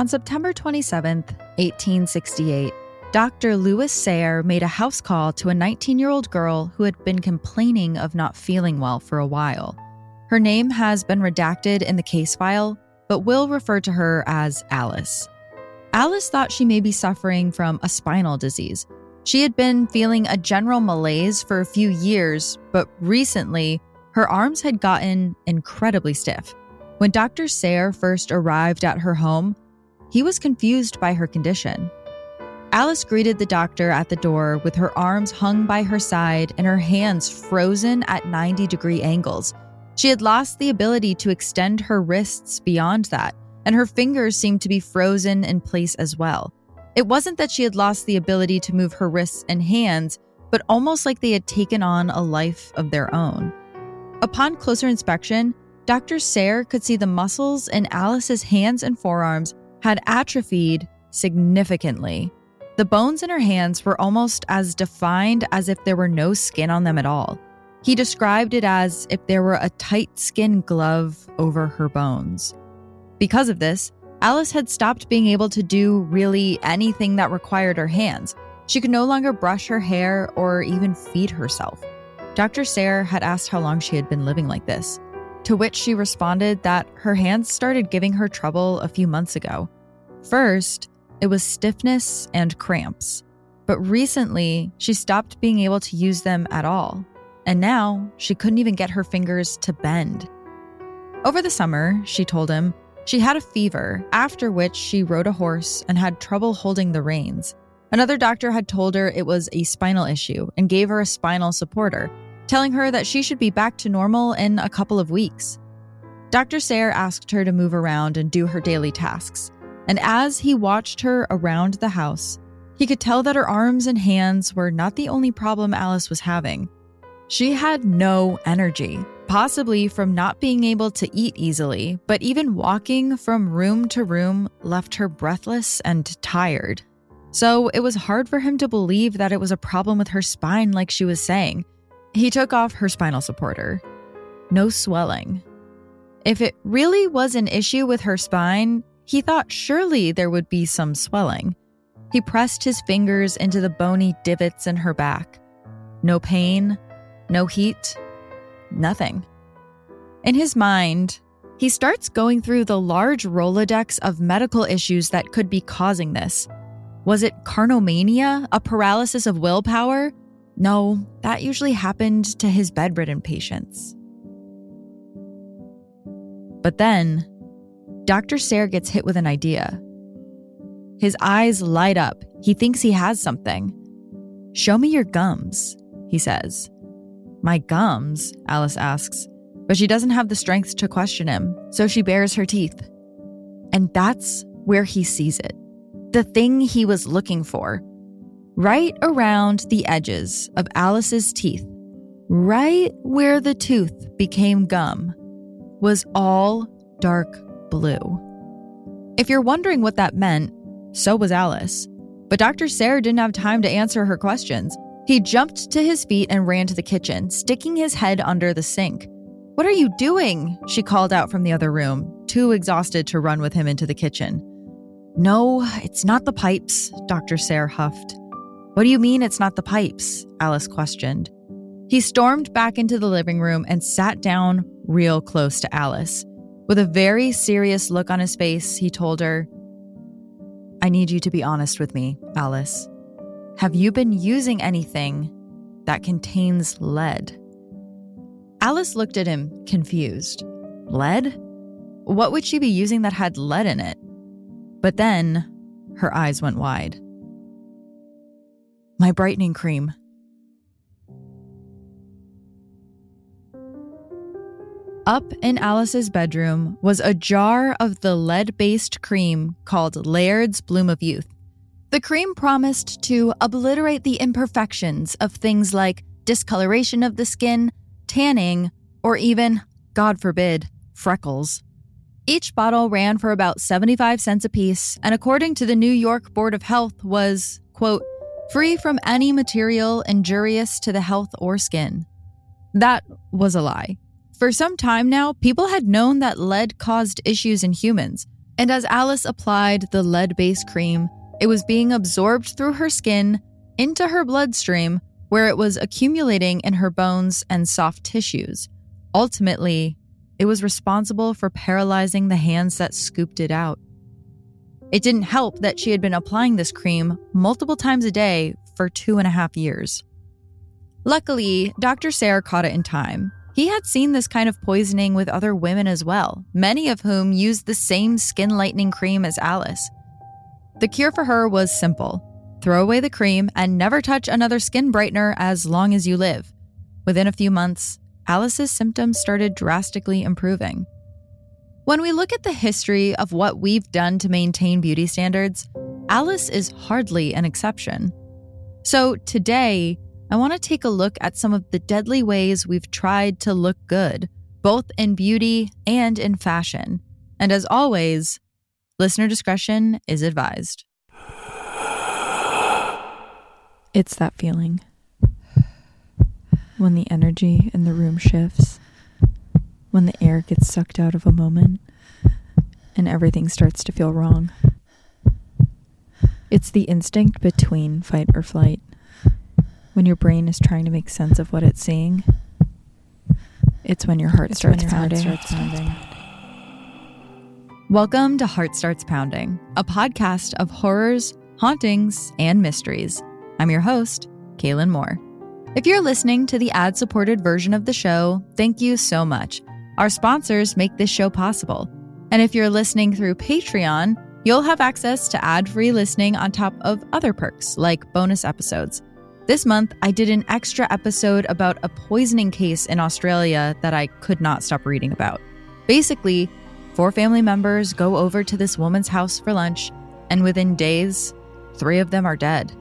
On September 27, 1868, Dr. Louis Sayre made a house call to a 19-year-old girl who had been complaining of not feeling well for a while. Her name has been redacted in the case file, but we'll refer to her as Alice. Alice thought she may be suffering from a spinal disease. She had been feeling a general malaise for a few years, but recently, her arms had gotten incredibly stiff. When Dr. Sayre first arrived at her home, he was confused by her condition. Alice greeted the doctor at the door with her arms hung by her side and her hands frozen at 90-degree angles. She had lost the ability to extend her wrists beyond that, and her fingers seemed to be frozen in place as well. It wasn't that she had lost the ability to move her wrists and hands, but almost like they had taken on a life of their own. Upon closer inspection, Dr. Sayre could see the muscles in Alice's hands and forearms had atrophied significantly. The bones in her hands were almost as defined as if there were no skin on them at all. He described it as if there were a tight skin glove over her bones. Because of this, Alice had stopped being able to do really anything that required her hands. She could no longer brush her hair or even feed herself. Dr. Sayre had asked how long she had been living like this, to which she responded that her hands started giving her trouble a few months ago. First, it was stiffness and cramps, but recently she stopped being able to use them at all, and now she couldn't even get her fingers to bend. Over the summer, she told him, she had a fever, after which she rode a horse and had trouble holding the reins. Another doctor had told her it was a spinal issue and gave her a spinal supporter, telling her that she should be back to normal in a couple of weeks. Dr. Sayre asked her to move around and do her daily tasks, and as he watched her around the house, he could tell that her arms and hands were not the only problem Alice was having. She had no energy, possibly from not being able to eat easily, but even walking from room to room left her breathless and tired. So it was hard for him to believe that it was a problem with her spine like she was saying. He took off her spinal supporter. No swelling. If it really was an issue with her spine, he thought surely there would be some swelling. He pressed his fingers into the bony divots in her back. No pain, no heat, nothing. In his mind, he starts going through the large Rolodex of medical issues that could be causing this. Was it carnomania, a paralysis of willpower? No, that usually happened to his bedridden patients. But then, Dr. Sayre gets hit with an idea. His eyes light up. He thinks he has something. "Show me your gums," he says. "My gums?" Alice asks, but she doesn't have the strength to question him, so she bares her teeth. And that's where he sees it, the thing he was looking for. Right around the edges of Alice's teeth, right where the tooth became gum, was all dark blue. If you're wondering what that meant, so was Alice. But Dr. Sayre didn't have time to answer her questions. He jumped to his feet and ran to the kitchen, sticking his head under the sink. "What are you doing?" she called out from the other room, too exhausted to run with him into the kitchen. "No, it's not the pipes," Dr. Sayre huffed. "What do you mean it's not the pipes?" Alice questioned. He stormed back into the living room and sat down real close to Alice. With a very serious look on his face, he told her, "I need you to be honest with me, Alice. Have you been using anything that contains lead?" Alice looked at him, confused. Lead? What would she be using that had lead in it? But then her eyes went wide. "My brightening cream." up in Alice's bedroom was a jar of the lead-based cream called Laird's Bloom of Youth. The cream promised to obliterate the imperfections of things like discoloration of the skin, tanning, or even, God forbid, freckles. Each bottle ran for about 75 cents apiece, and according to the New York Board of Health was, quote, free from any material injurious to the health or skin. That was a lie. For some time now, people had known that lead caused issues in humans, and as Alice applied the lead-based cream, it was being absorbed through her skin into her bloodstream, where it was accumulating in her bones and soft tissues. Ultimately, it was responsible for paralyzing the hands that scooped it out. It didn't help that she had been applying this cream multiple times a day for 2.5 years. Luckily, Dr. Sayre caught it in time. He had seen this kind of poisoning with other women as well, many of whom used the same skin lightening cream as Alice. The cure for her was simple. Throw away the cream and never touch another skin brightener as long as you live. Within a few months, Alice's symptoms started drastically improving. When we look at the history of what we've done to maintain beauty standards, Alice is hardly an exception. So today, I want to take a look at some of the deadly ways we've tried to look good, both in beauty and in fashion. And as always, listener discretion is advised. It's that feeling. When the energy in the room shifts, when the air gets sucked out of a moment, and everything starts to feel wrong. It's the instinct between fight or flight, when your brain is trying to make sense of what it's seeing. It's when your heart starts pounding. Welcome to Heart Starts Pounding, a podcast of horrors, hauntings, and mysteries. I'm your host, Kaelyn Moore. If you're listening to the ad-supported version of the show, thank you so much. Our sponsors make this show possible. And if you're listening through Patreon, you'll have access to ad-free listening on top of other perks like bonus episodes. This month, I did an extra episode about a poisoning case in Australia that I could not stop reading about. Basically, 4 family members go over to this woman's house for lunch, and within days, 3 of them are dead.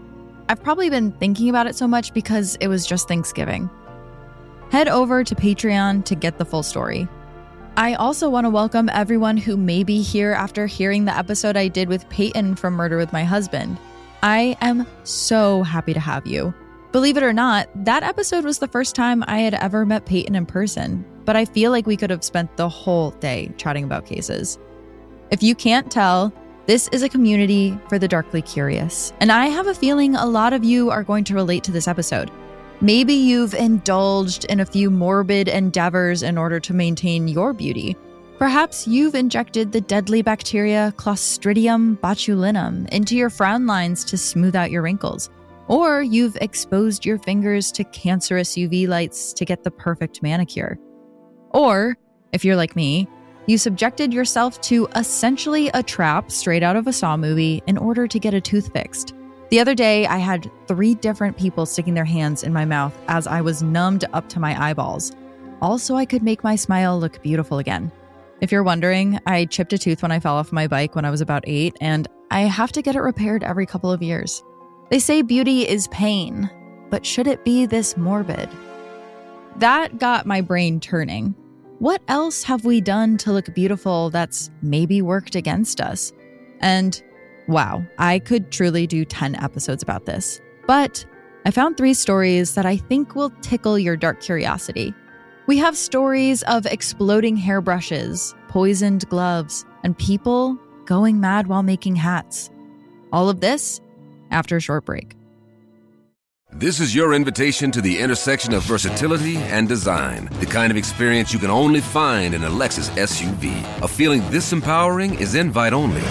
I've probably been thinking about it so much because it was just Thanksgiving. Head over to Patreon to get the full story. I also want to welcome everyone who may be here after hearing the episode I did with Peyton from Murder with My Husband. I am so happy to have you. Believe it or not, that episode was the first time I had ever met Peyton in person, but I feel like we could have spent the whole day chatting about cases. If you can't tell, this is a community for the darkly curious, and I have a feeling a lot of you are going to relate to this episode. Maybe you've indulged in a few morbid endeavors in order to maintain your beauty. Perhaps you've injected the deadly bacteria Clostridium botulinum into your frown lines to smooth out your wrinkles, or you've exposed your fingers to cancerous UV lights to get the perfect manicure. Or, if you're like me, you subjected yourself to essentially a trap straight out of a Saw movie in order to get a tooth fixed. The other day, I had 3 different people sticking their hands in my mouth as I was numbed up to my eyeballs. Also, I could make my smile look beautiful again. If you're wondering, I chipped a tooth when I fell off my bike when I was about 8, and I have to get it repaired every couple of years. They say beauty is pain, but should it be this morbid? That got my brain turning. What else have we done to look beautiful that's maybe worked against us? And wow, I could truly do 10 episodes about this. But I found 3 stories that I think will tickle your dark curiosity. We have stories of exploding hairbrushes, poisoned gloves, and people going mad while making hats. All of this after a short break. This is your invitation to the intersection of versatility and design, the kind of experience you can only find in a Lexus SUV. A feeling this empowering is invite only.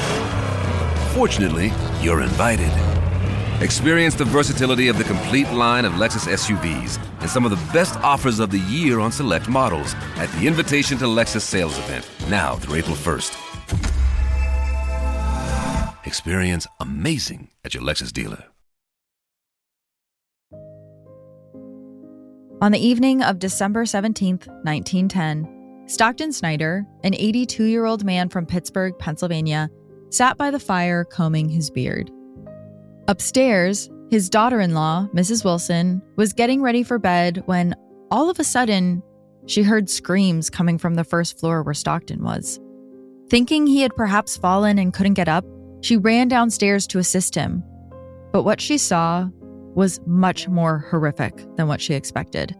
Fortunately, you're invited. Experience the versatility of the complete line of Lexus SUVs and some of the best offers of the year on select models at the Invitation to Lexus sales event, now through April 1st. Experience amazing at your Lexus dealer. On the evening of December 17th, 1910, Stockton Snyder, an 82-year-old man from Pittsburgh, Pennsylvania, sat by the fire combing his beard. Upstairs, his daughter-in-law, Mrs. Wilson, was getting ready for bed when, all of a sudden, she heard screams coming from the first floor where Stockton was. Thinking he had perhaps fallen and couldn't get up, she ran downstairs to assist him. But what she saw was much more horrific than what she expected.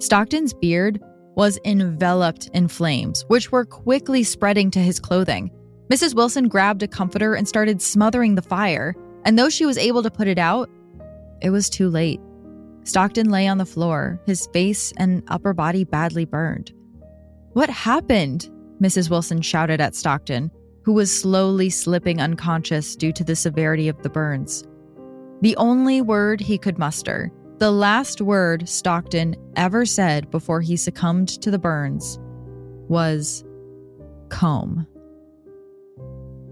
Stockton's beard was enveloped in flames, which were quickly spreading to his clothing. Mrs. Wilson grabbed a comforter and started smothering the fire, and though she was able to put it out, it was too late. Stockton lay on the floor, his face and upper body badly burned. "What happened?" Mrs. Wilson shouted at Stockton, who was slowly slipping unconscious due to the severity of the burns. The only word he could muster, the last word Stockton ever said before he succumbed to the burns, was comb.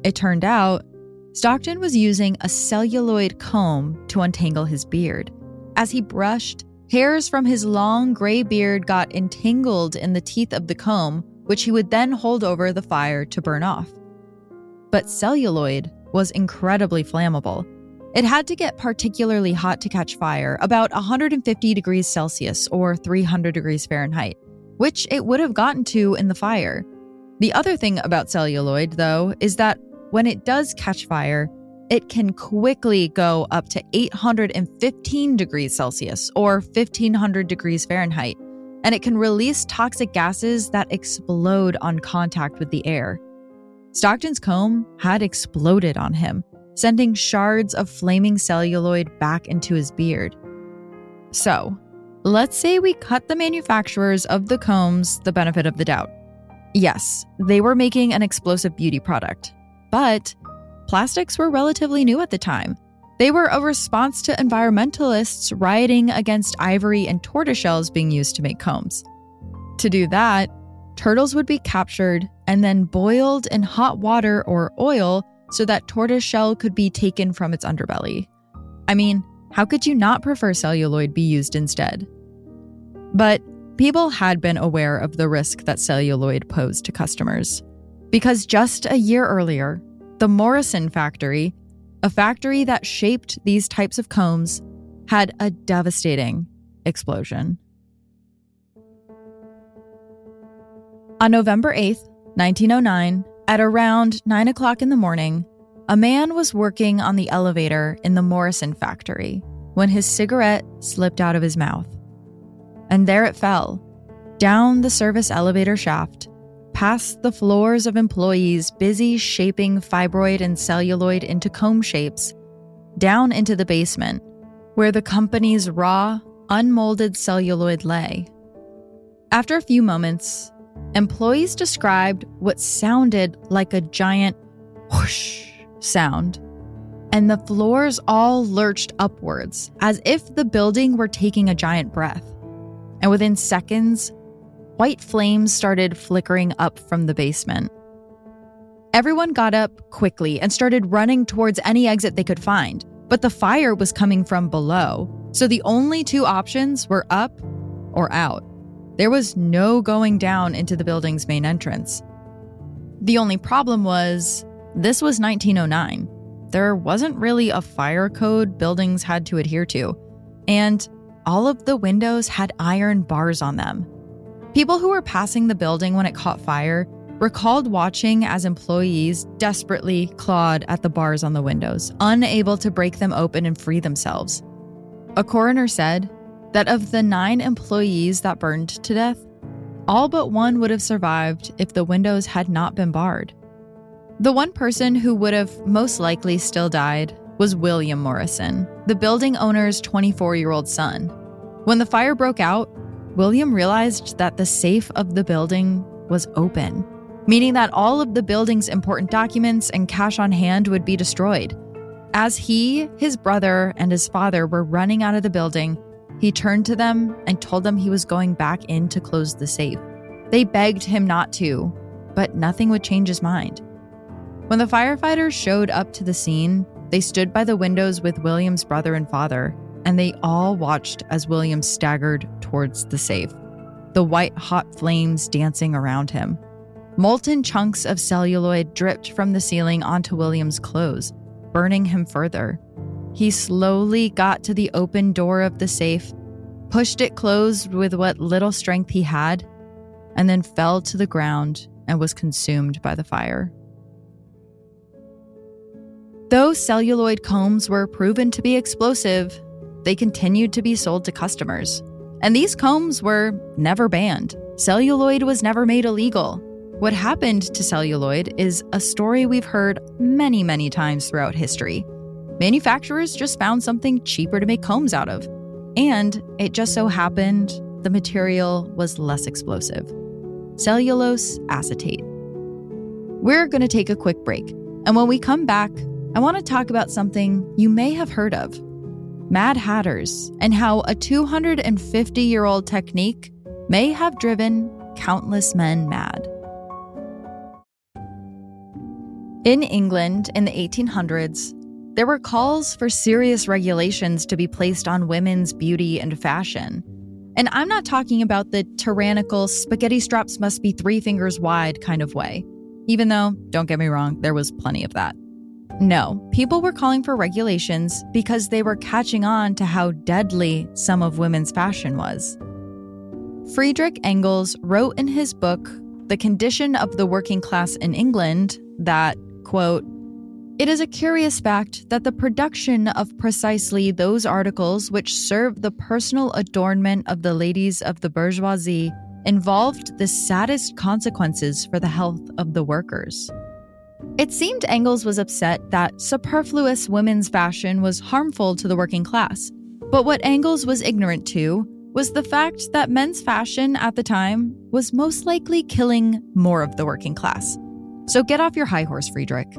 It turned out, Stockton was using a celluloid comb to untangle his beard. As he brushed, hairs from his long gray beard got entangled in the teeth of the comb, which he would then hold over the fire to burn off. But celluloid was incredibly flammable. It had to get particularly hot to catch fire, about 150 degrees Celsius or 300 degrees Fahrenheit, which it would have gotten to in the fire. The other thing about celluloid, though, is that when it does catch fire, it can quickly go up to 815 degrees Celsius or 1500 degrees Fahrenheit, and it can release toxic gases that explode on contact with the air. Stockton's comb had exploded on him, sending shards of flaming celluloid back into his beard. So, let's say we cut the manufacturers of the combs the benefit of the doubt. Yes, they were making an explosive beauty product, but plastics were relatively new at the time. They were a response to environmentalists rioting against ivory and tortoiseshells being used to make combs. To do that, turtles would be captured and then boiled in hot water or oil so that tortoiseshell could be taken from its underbelly. I mean, how could you not prefer celluloid be used instead? But people had been aware of the risk that celluloid posed to customers, because just a year earlier, the Morrison factory, a factory that shaped these types of combs, had a devastating explosion. On November 8th, 1909, at around 9 o'clock in the morning, a man was working on the elevator in the Morrison factory when his cigarette slipped out of his mouth. And there it fell, down the service elevator shaft, past the floors of employees busy shaping fibroid and celluloid into comb shapes, down into the basement, where the company's raw, unmolded celluloid lay. After a few moments, employees described what sounded like a giant whoosh sound, and the floors all lurched upwards, as if the building were taking a giant breath. And within seconds, white flames started flickering up from the basement. Everyone got up quickly and started running towards any exit they could find, but the fire was coming from below, so the only two options were up or out. There was no going down into the building's main entrance. The only problem was, this was 1909. There wasn't really a fire code buildings had to adhere to, and all of the windows had iron bars on them. People who were passing the building when it caught fire recalled watching as employees desperately clawed at the bars on the windows, unable to break them open and free themselves. A coroner said that of the 9 employees that burned to death, all but one would have survived if the windows had not been barred. The one person who would have most likely still died was William Morrison, the building owner's 24-year-old son. When the fire broke out, William realized that the safe of the building was open, meaning that all of the building's important documents and cash on hand would be destroyed. As he, his brother, and his father were running out of the building, he turned to them and told them he was going back in to close the safe. They begged him not to, but nothing would change his mind. When the firefighters showed up to the scene, they stood by the windows with William's brother and father, and they all watched as William staggered towards the safe. the white hot flames dancing around him. Molten chunks of celluloid dripped from the ceiling onto William's clothes, burning him further. He slowly got to the open door of the safe, pushed it closed with what little strength he had, and then fell to the ground and was consumed by the fire. Though celluloid combs were proven to be explosive, they continued to be sold to customers. And these combs were never banned. Celluloid was never made illegal. What happened to celluloid is a story we've heard many, many times throughout history. Manufacturers just found something cheaper to make combs out of. And it just so happened the material was less explosive. Cellulose acetate. We're going to take a quick break. And when we come back, I want to talk about something you may have heard of, Mad Hatters, and how a 250-year-old technique may have driven countless men mad. In England in the 1800s, there were calls for serious regulations to be placed on women's beauty and fashion. And I'm not talking about the tyrannical spaghetti straps must be 3 fingers wide kind of way, even though, don't get me wrong, there was plenty of that. No, people were calling for regulations because they were catching on to how deadly some of women's fashion was. Friedrich Engels wrote in his book, The Condition of the Working Class in England, that, quote, "It is a curious fact that the production of precisely those articles which serve the personal adornment of the ladies of the bourgeoisie involved the saddest consequences for the health of the workers." It seemed Engels was upset that superfluous women's fashion was harmful to the working class. But what Engels was ignorant to was the fact that men's fashion at the time was most likely killing more of the working class. So get off your high horse, Friedrich.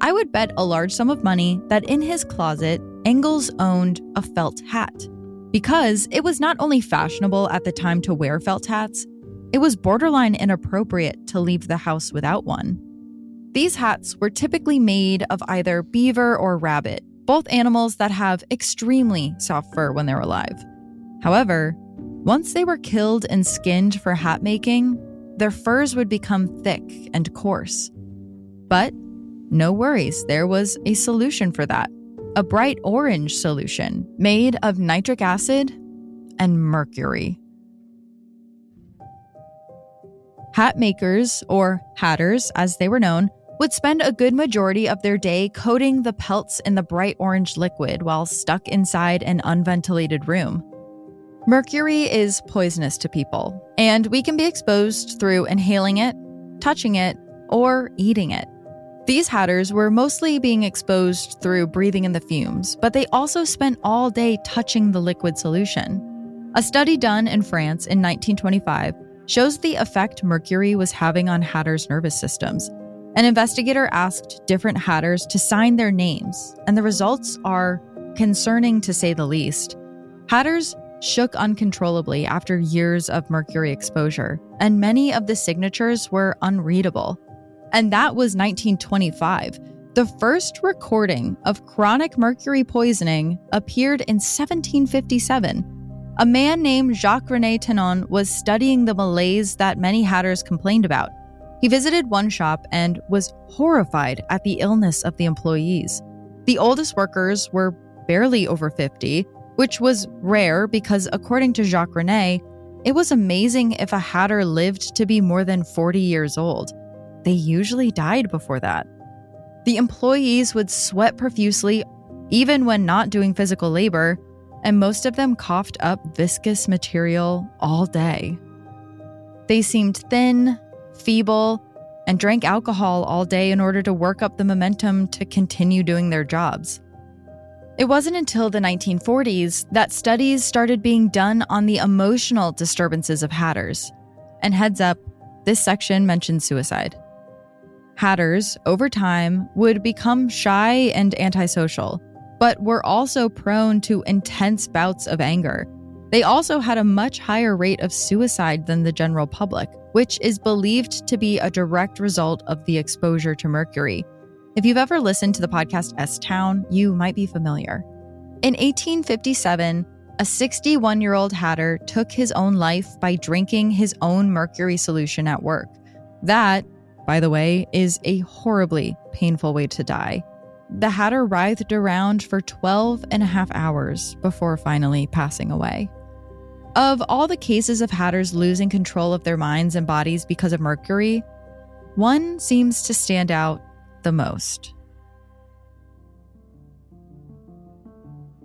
I would bet a large sum of money that in his closet, Engels owned a felt hat. Because it was not only fashionable at the time to wear felt hats, it was borderline inappropriate to leave the house without one. These hats were typically made of either beaver or rabbit, both animals that have extremely soft fur when they're alive. However, once they were killed and skinned for hat making, their furs would become thick and coarse. But no worries, there was a solution for that. A bright orange solution made of nitric acid and mercury. Hat makers, or hatters as they were known, would spend a good majority of their day coating the pelts in the bright orange liquid while stuck inside an unventilated room. Mercury is poisonous to people, and we can be exposed through inhaling it, touching it, or eating it. These hatters were mostly being exposed through breathing in the fumes, but they also spent all day touching the liquid solution. A study done in France in 1925 shows the effect mercury was having on hatters' nervous systems. An investigator asked different hatters to sign their names, and the results are concerning to say the least. Hatters shook uncontrollably after years of mercury exposure, and many of the signatures were unreadable. And that was 1925. The first recording of chronic mercury poisoning appeared in 1757. A man named Jacques-René Tenon was studying the malaise that many hatters complained about. He visited one shop and was horrified at the illness of the employees. The oldest workers were barely over 50, which was rare because, according to Jacques-René, it was amazing if a hatter lived to be more than 40 years old. They usually died before that. The employees would sweat profusely, even when not doing physical labor, and most of them coughed up viscous material all day. They seemed thin, feeble, and drank alcohol all day in order to work up the momentum to continue doing their jobs. It wasn't until the 1940s that studies started being done on the emotional disturbances of hatters. And heads up, this section mentions suicide. Hatters, over time, would become shy and antisocial, but were also prone to intense bouts of anger. They also had a much higher rate of suicide than the general public, which is believed to be a direct result of the exposure to mercury. If you've ever listened to the podcast S-Town, you might be familiar. In 1857, A 61-year-old hatter took his own life by drinking his own mercury solution at work. That, by the way, is a horribly painful way to die. The hatter writhed around for 12 and a half hours before finally passing away. Of all the cases of hatters losing control of their minds and bodies because of mercury, one seems to stand out the most.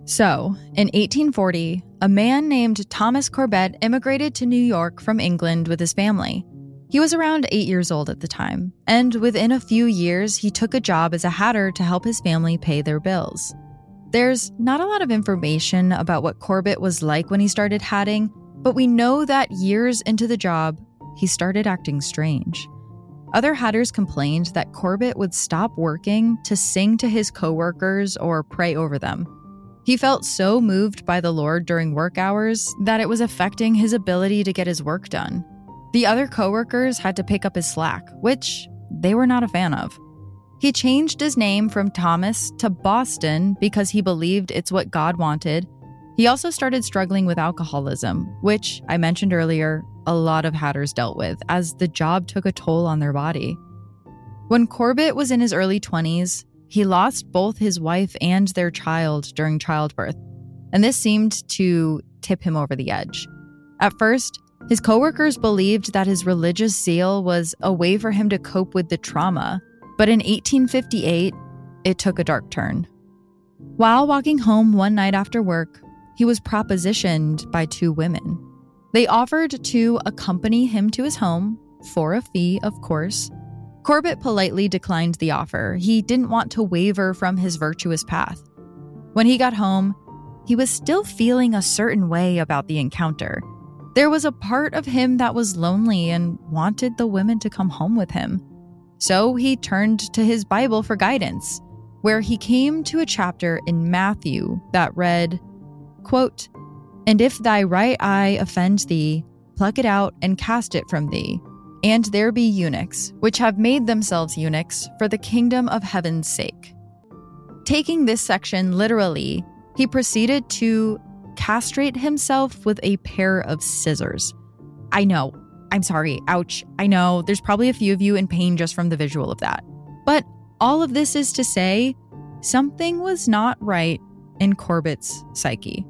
So, in 1840, a man named Thomas Corbett immigrated to New York from England with his family. He was around 8 years old at the time, and within a few years, he took a job as a hatter to help his family pay their bills. There's not a lot of information about what Corbett was like when he started hatting, but we know that years into the job, he started acting strange. Other hatters complained that Corbett would stop working to sing to his coworkers or pray over them. He felt so moved by the Lord during work hours that it was affecting his ability to get his work done. The other coworkers had to pick up his slack, which they were not a fan of. He changed his name from Thomas to Boston because he believed it's what God wanted. He also started struggling with alcoholism, which I mentioned earlier a lot of hatters dealt with as the job took a toll on their body. When Corbett was in his early 20s, he lost both his wife and their child during childbirth, and this seemed to tip him over the edge. At first, his coworkers believed that his religious zeal was a way for him to cope with the trauma, but in 1858, it took a dark turn. While walking home one night after work, he was propositioned by two women. They offered to accompany him to his home, for a fee, of course. Corbett politely declined the offer. He didn't want to waver from his virtuous path. When he got home, he was still feeling a certain way about the encounter. There was a part of him that was lonely and wanted the women to come home with him. So he turned to his Bible for guidance, where he came to a chapter in Matthew that read, quote, "And if thy right eye offend thee, pluck it out and cast it from thee. And there be eunuchs, which have made themselves eunuchs for the kingdom of heaven's sake." Taking this section literally, he proceeded to castrate himself with a pair of scissors. I know, I'm sorry, ouch. I know, there's probably a few of you in pain just from the visual of that. But all of this is to say, something was not right in Corbett's psyche.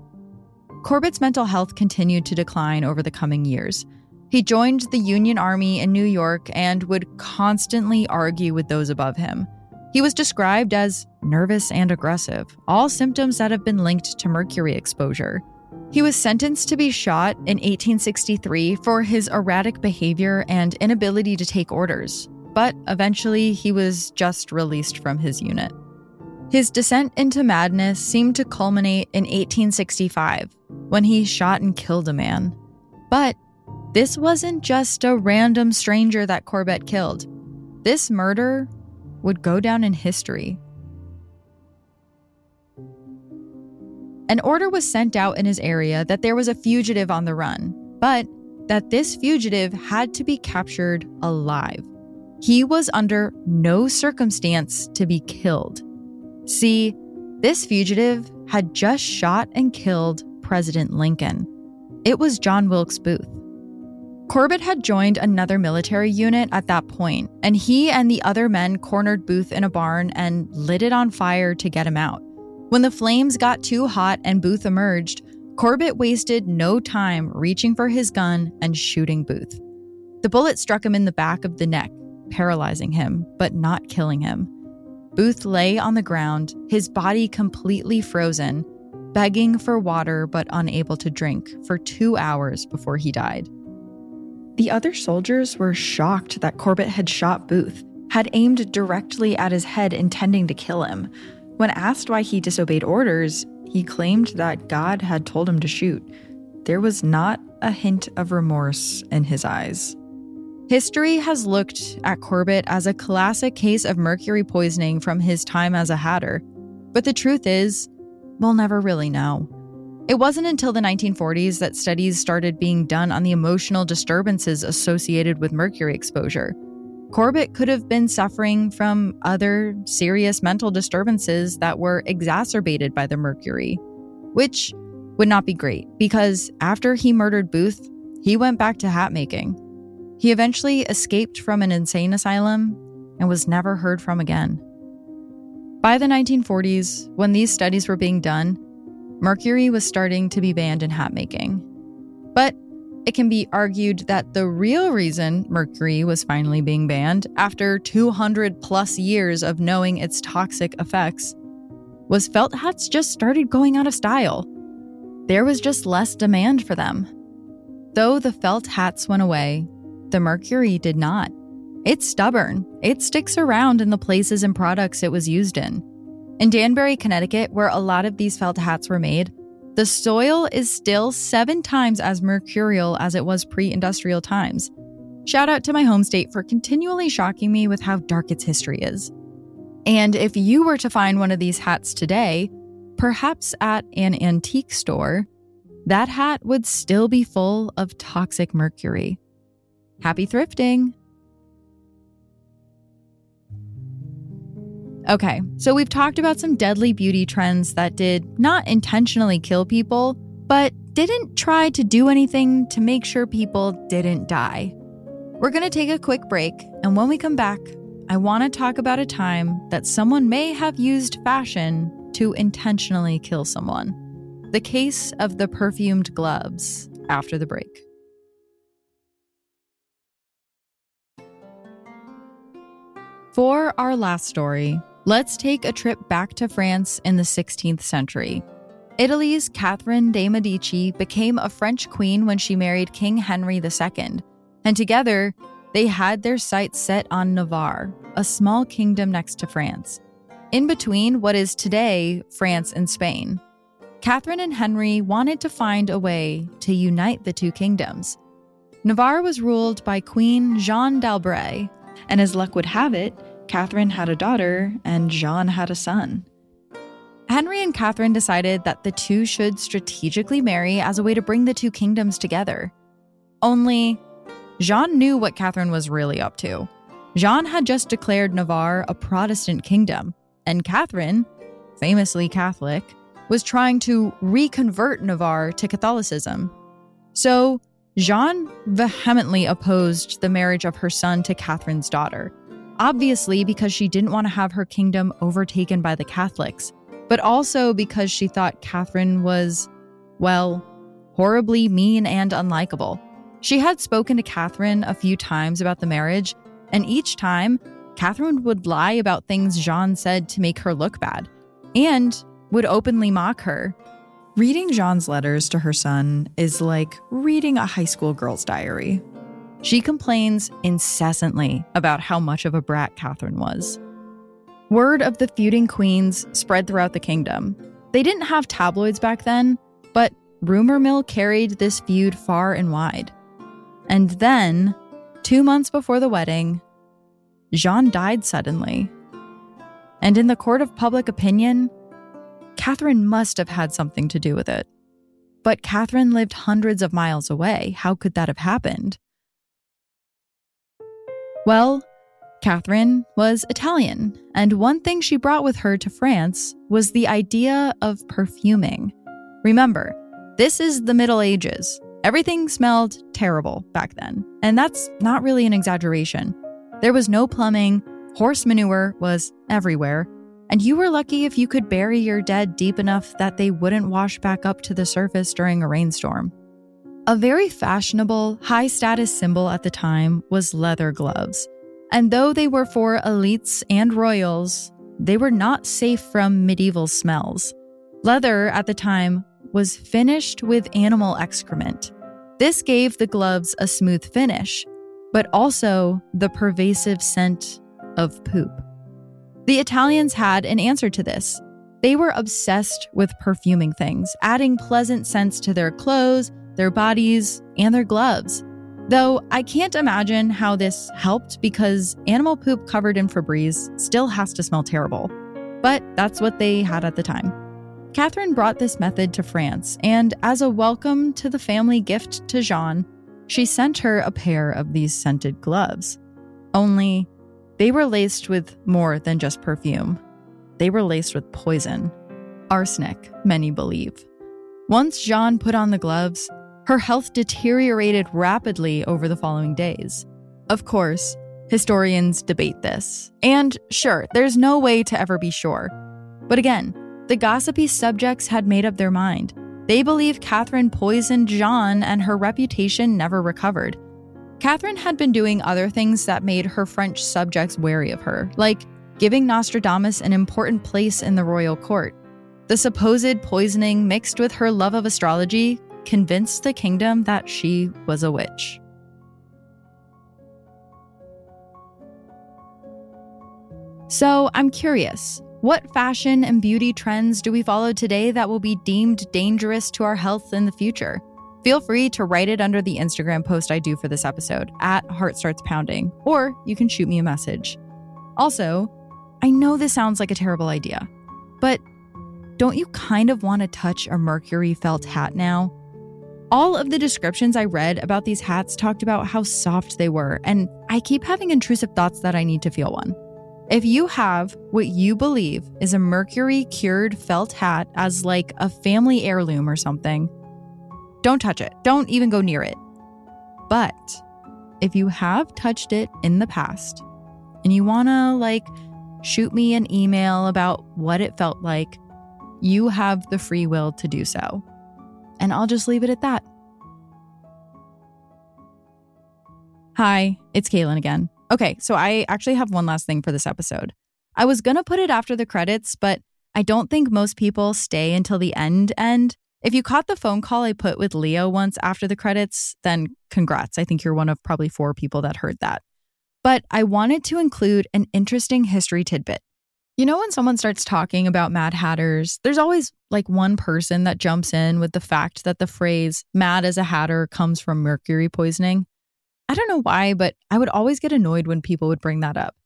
Corbett's mental health continued to decline over the coming years. He joined the Union Army in New York and would constantly argue with those above him. He was described as nervous and aggressive, all symptoms that have been linked to mercury exposure. He was sentenced to be shot in 1863 for his erratic behavior and inability to take orders, but eventually he was just released from his unit. His descent into madness seemed to culminate in 1865, when he shot and killed a man. But this wasn't just a random stranger that Corbett killed. This murder would go down in history. An order was sent out in his area that there was a fugitive on the run, but that this fugitive had to be captured alive. He was under no circumstance to be killed. See, this fugitive had just shot and killed President Lincoln. It was John Wilkes Booth. Corbett had joined another military unit at that point, and he and the other men cornered Booth in a barn and lit it on fire to get him out. When the flames got too hot and Booth emerged, Corbett wasted no time reaching for his gun and shooting Booth. The bullet struck him in the back of the neck, paralyzing him, but not killing him. Booth lay on the ground, his body completely frozen, begging for water but unable to drink for 2 hours before he died. The other soldiers were shocked that Corbett had shot Booth, had aimed directly at his head intending to kill him. When asked why he disobeyed orders, he claimed that God had told him to shoot. There was not a hint of remorse in his eyes. History has looked at Corbett as a classic case of mercury poisoning from his time as a hatter, but the truth is, we'll never really know. It wasn't until the 1940s that studies started being done on the emotional disturbances associated with mercury exposure. Corbett could have been suffering from other serious mental disturbances that were exacerbated by the mercury, which would not be great because after he murdered Booth, he went back to hat making. He eventually escaped from an insane asylum and was never heard from again. By the 1940s, when these studies were being done, mercury was starting to be banned in hat making. But it can be argued that the real reason mercury was finally being banned after 200 plus years of knowing its toxic effects was felt hats just started going out of style. There was just less demand for them. Though the felt hats went away, the mercury did not. It's stubborn. It sticks around in the places and products it was used in. In Danbury, Connecticut, where a lot of these felt hats were made, the soil is still 7 times as mercurial as it was pre-industrial times. Shout out to my home state for continually shocking me with how dark its history is. And if you were to find one of these hats today, perhaps at an antique store, that hat would still be full of toxic mercury. Happy thrifting! Okay, so we've talked about some deadly beauty trends that did not intentionally kill people, but didn't try to do anything to make sure people didn't die. We're going to take a quick break, and when we come back, I want to talk about a time that someone may have used fashion to intentionally kill someone. The case of the perfumed gloves after the break. For our last story, let's take a trip back to France in the 16th century. Italy's Catherine de' Medici became a French queen when she married King Henry II, and together they had their sights set on Navarre, a small kingdom next to France, in between what is today France and Spain. Catherine and Henry wanted to find a way to unite the two kingdoms. Navarre was ruled by Queen Jeanne d'Albret, and as luck would have it, Catherine had a daughter and Jean had a son. Henry and Catherine decided that the two should strategically marry as a way to bring the two kingdoms together. Only, Jean knew what Catherine was really up to. Jean had just declared Navarre a Protestant kingdom, and Catherine, famously Catholic, was trying to reconvert Navarre to Catholicism. So, Jeanne vehemently opposed the marriage of her son to Catherine's daughter, obviously because she didn't want to have her kingdom overtaken by the Catholics, but also because she thought Catherine was, well, horribly mean and unlikable. She had spoken to Catherine a few times about the marriage, and each time, Catherine would lie about things Jeanne said to make her look bad, and would openly mock her. Reading Jeanne's letters to her son is like reading a high school girl's diary. She complains incessantly about how much of a brat Catherine was. Word of the feuding queens spread throughout the kingdom. They didn't have tabloids back then, but rumor mill carried this feud far and wide. And then, 2 months before the wedding, Jeanne died suddenly. And in the court of public opinion, Catherine must have had something to do with it. But Catherine lived hundreds of miles away. How could that have happened? Well, Catherine was Italian, and one thing she brought with her to France was the idea of perfuming. Remember, this is the Middle Ages. Everything smelled terrible back then, and that's not really an exaggeration. There was no plumbing, horse manure was everywhere, and you were lucky if you could bury your dead deep enough that they wouldn't wash back up to the surface during a rainstorm. A very fashionable, high-status symbol at the time was leather gloves. And though they were for elites and royals, they were not safe from medieval smells. Leather at the time was finished with animal excrement. This gave the gloves a smooth finish, but also the pervasive scent of poop. The Italians had an answer to this. They were obsessed with perfuming things, adding pleasant scents to their clothes, their bodies, and their gloves. Though I can't imagine how this helped because animal poop covered in Febreze still has to smell terrible. But that's what they had at the time. Catherine brought this method to France, and as a welcome to the family gift to Jeanne, she sent her a pair of these scented gloves. Only, they were laced with more than just perfume. They were laced with poison. Arsenic, many believe. Once Jeanne put on the gloves, her health deteriorated rapidly over the following days. Of course, historians debate this. And sure, there's no way to ever be sure. But again, the gossipy subjects had made up their mind. They believe Catherine poisoned Jeanne and her reputation never recovered. Catherine had been doing other things that made her French subjects wary of her, like giving Nostradamus an important place in the royal court. The supposed poisoning mixed with her love of astrology convinced the kingdom that she was a witch. So I'm curious, what fashion and beauty trends do we follow today that will be deemed dangerous to our health in the future? Feel free to write it under the Instagram post I do for this episode, @heartstartspounding, or you can shoot me a message. Also, I know this sounds like a terrible idea, but don't you kind of want to touch a mercury felt hat now? All of the descriptions I read about these hats talked about how soft they were, and I keep having intrusive thoughts that I need to feel one. If you have what you believe is a mercury-cured felt hat as like a family heirloom or something, don't touch it. Don't even go near it. But if you have touched it in the past and you want to shoot me an email about what it felt like, you have the free will to do so. And I'll just leave it at that. Hi, it's Kaelyn again. Okay, so I actually have one last thing for this episode. I was going to put it after the credits, but I don't think most people stay until the end. If you caught the phone call I put with Leo once after the credits, then congrats. I think you're one of probably 4 people that heard that. But I wanted to include an interesting history tidbit. You know, when someone starts talking about Mad Hatters, there's always one person that jumps in with the fact that the phrase mad as a hatter comes from mercury poisoning. I don't know why, but I would always get annoyed when people would bring that up.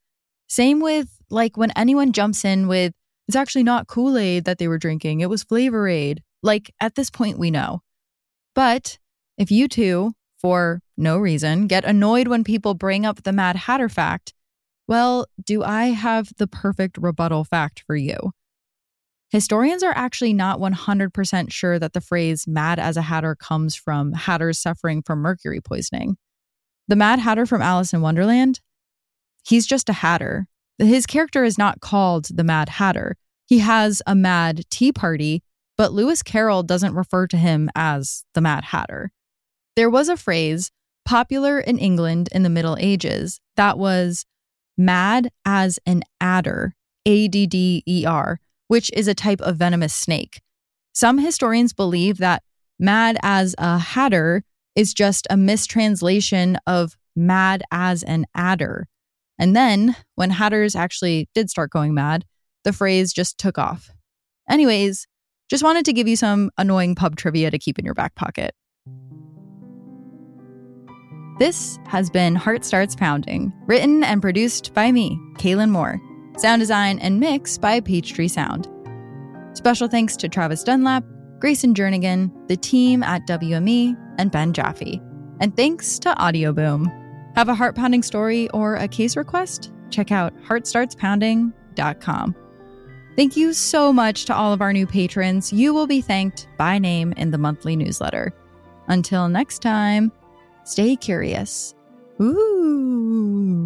Same with when anyone jumps in with, it's actually not Kool-Aid that they were drinking, it was Flavor-Aid. At this point, we know. But if you two, for no reason, get annoyed when people bring up the Mad Hatter fact, well, do I have the perfect rebuttal fact for you? Historians are actually not 100% sure that the phrase mad as a hatter comes from hatters suffering from mercury poisoning. The Mad Hatter from Alice in Wonderland, he's just a hatter. His character is not called the Mad Hatter. He has a mad tea party, but Lewis Carroll doesn't refer to him as the Mad Hatter. There was a phrase popular in England in the Middle Ages that was mad as an adder, A-D-D-E-R, which is a type of venomous snake. Some historians believe that mad as a hatter is just a mistranslation of mad as an adder. And then when hatters actually did start going mad, the phrase just took off. Anyways, just wanted to give you some annoying pub trivia to keep in your back pocket. This has been Heart Starts Pounding, written and produced by me, Kaelyn Moore. Sound design and mix by Peachtree Sound. Special thanks to Travis Dunlap, Grayson Jernigan, the team at WME, and Ben Jaffe. And thanks to Audioboom. Have a heart-pounding story or a case request? Check out heartstartspounding.com. Thank you so much to all of our new patrons. You will be thanked by name in the monthly newsletter. Until next time, stay curious. Ooh.